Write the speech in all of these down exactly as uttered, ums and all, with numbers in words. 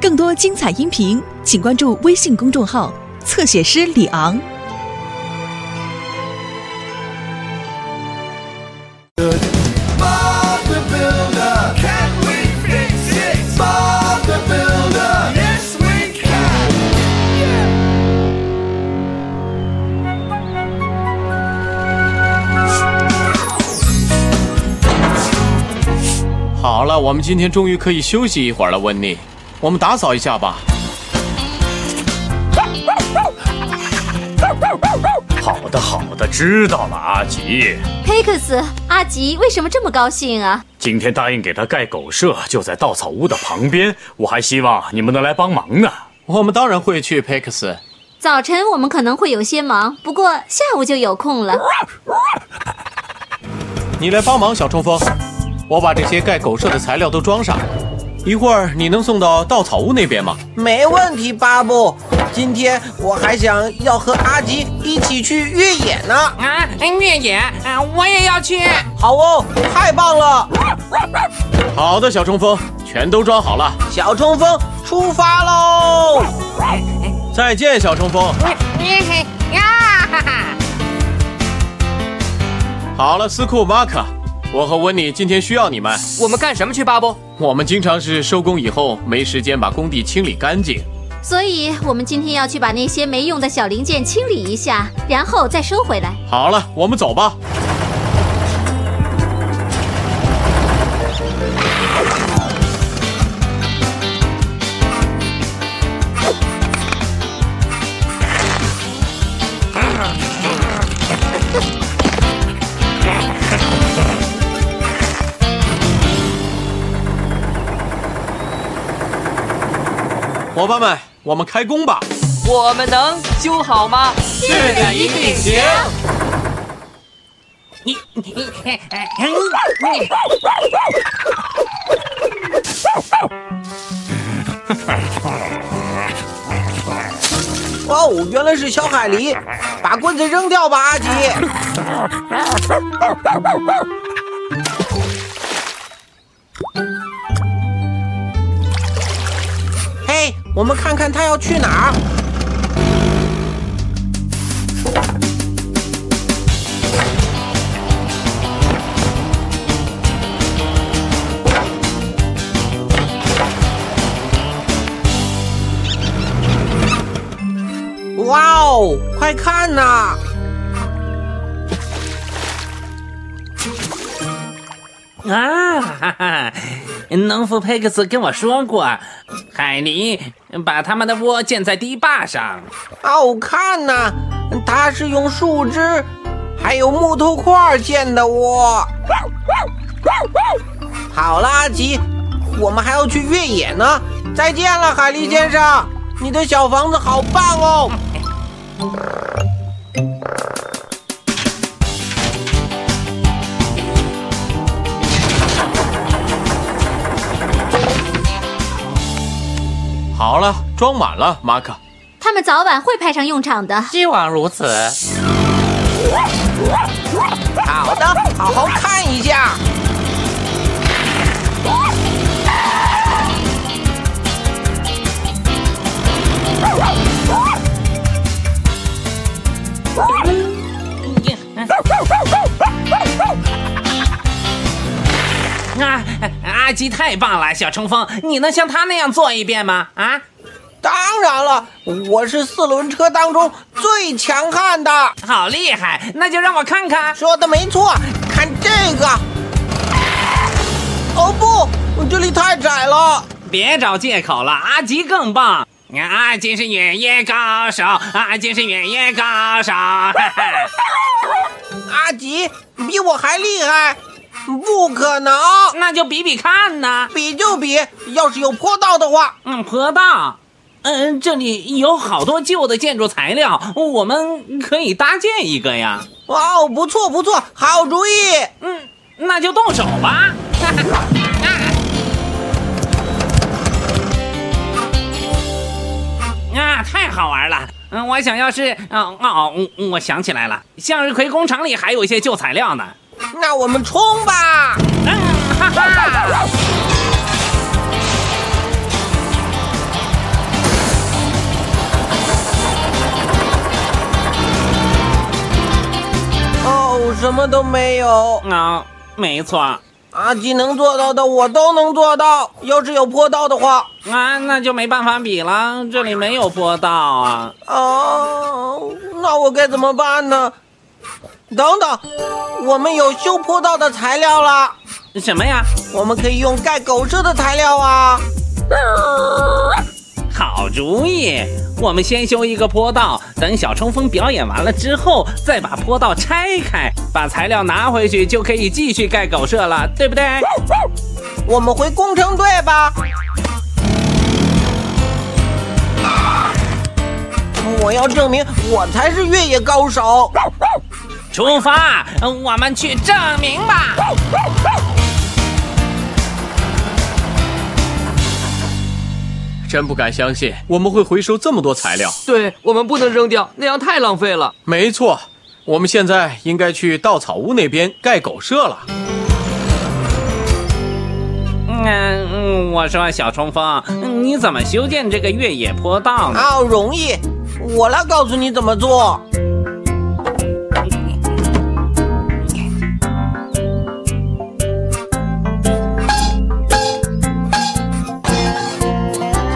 更多精彩音频，请关注微信公众号“侧写师李昂”。好了，我们今天终于可以休息一会儿了，温妮，我们打扫一下吧。好的，好的，知道了，阿吉。佩克斯，阿吉为什么这么高兴啊？今天答应给他盖狗舍，就在稻草屋的旁边。我还希望你们能来帮忙呢。我们当然会去，佩克斯。早晨我们可能会有些忙，不过下午就有空了。你来帮忙，小冲锋。我把这些盖狗舍的材料都装上，一会儿你能送到稻草屋那边吗？没问题，巴布。今天我还想要和阿吉一起去越野呢。啊，越野啊，我也要去。好哦，太棒了。好的，小冲锋，全都装好了。小冲锋，出发喽！再见，小冲锋。好了，斯库马克。我和温妮今天需要你们。我们干什么去，巴布？我们经常是收工以后没时间把工地清理干净，所以我们今天要去把那些没用的小零件清理一下，然后再收回来。好了，我们走吧。伙伴们，我们开工吧！我们能修好吗？是的，一定行。你你你哎哎哎！哦，原来是小海狸，把棍子扔掉吧，阿吉。我们看看他要去哪儿。哇哦，快看呐！啊哈哈！农夫佩克斯跟我说过，海狸把他们的窝建在堤坝上。哦，看呐，它是用树枝还有木头块建的窝。好了，阿吉，我们还要去越野呢。再见了，海狸先生，你的小房子好棒哦。好了，装满了，马克。他们早晚会派上用场的，希望如此。好的，好好看一下。啊！阿吉太棒了，小冲锋，你能像他那样做一遍吗？啊，当然了，我是四轮车当中最强悍的。好厉害，那就让我看看。说的没错，看这个。哦不，这里太窄了。别找借口了，阿吉更棒。阿吉是越野高手，阿吉是越野高手。阿吉比我还厉害。不可能，那就比比看呢。比就比，要是有坡道的话。嗯，坡道。嗯、呃，这里有好多旧的建筑材料，我们可以搭建一个呀。哦，不错不错，好主意。嗯，那就动手吧。啊，太好玩了。嗯，我想要是……哦哦，我想起来了，向日葵工厂里还有一些旧材料呢。那我们冲吧！嗯，哈哈。什么都没有啊，没错。 阿基能做到的我都能做到，要是有坡道的话，啊，那就没办法比了，这里没有坡道啊。哦，那我该怎么办呢？等等，我们有修坡道的材料了。什么呀？我们可以用盖狗舍的材料啊。好主意，我们先修一个坡道，等小冲锋表演完了之后，再把坡道拆开。 把材料拿回去就可以继续盖狗舍了，对不对？我们回工程队吧。我要证明我才是越野高手。出发，我们去证明吧。真不敢相信，我们会回收这么多材料。对，我们不能扔掉，那样太浪费了。没错。 我们现在应该去稻草屋那边盖狗舍了。嗯嗯，我说小冲锋，你怎么修建这个越野坡道呢？啊，容易，我来告诉你怎么做。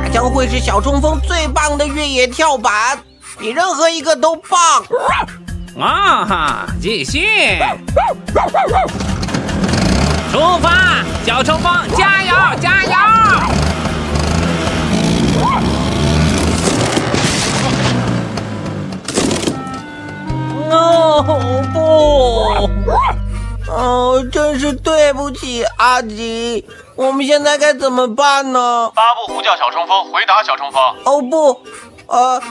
它将会是小冲锋最棒的越野跳板，比任何一个都棒。 啊哈！继续，出发，小冲锋，加油，加油！哦不，哦，真是对不起，阿吉，我们现在该怎么办呢？巴布呼叫小冲锋，回答小冲锋。哦不，呃。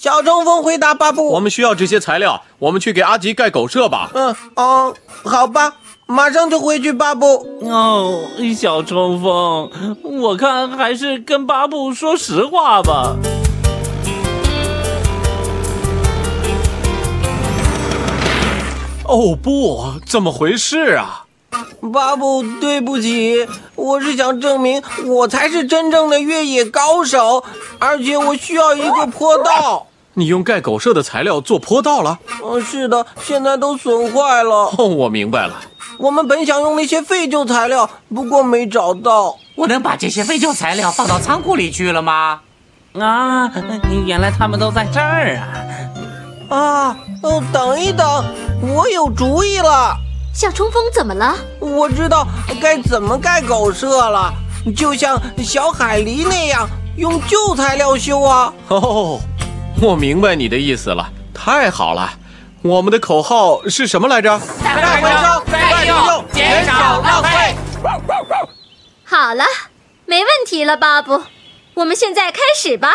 小冲锋回答巴布：“我们需要这些材料，我们去给阿吉盖狗舍吧。”嗯，哦，好吧，马上就回去。巴布，哦，小冲锋，我看还是跟巴布说实话吧。哦不，怎么回事啊？巴布，对不起，我是想证明我才是真正的越野高手，而且我需要一个坡道。 你用盖狗舍的材料做坡道了？嗯，是的，现在都损坏了。哦，我明白了。我们本想用那些废旧材料，不过没找到。我能把这些废旧材料放到仓库里去了吗？啊，原来他们都在这儿啊！啊，哦，等一等，我有主意了。小冲锋怎么了？我知道该怎么盖狗舍了，就像小海狸那样，用旧材料修啊。哦。 我明白你的意思了，太好了！我们的口号是什么来着？再回收、再利用、减少浪费。好了，没问题了，巴布。我们现在开始吧。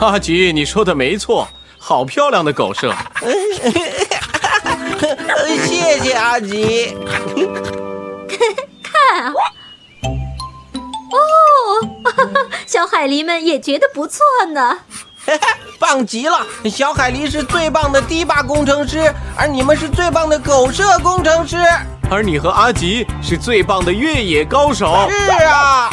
阿吉，你说的没错，好漂亮的狗舍！谢谢阿吉。看啊，哦，小海狸们也觉得不错呢。棒极了！小海狸是最棒的堤坝工程师，而你们是最棒的狗舍工程师，而你和阿吉是最棒的越野高手。是啊。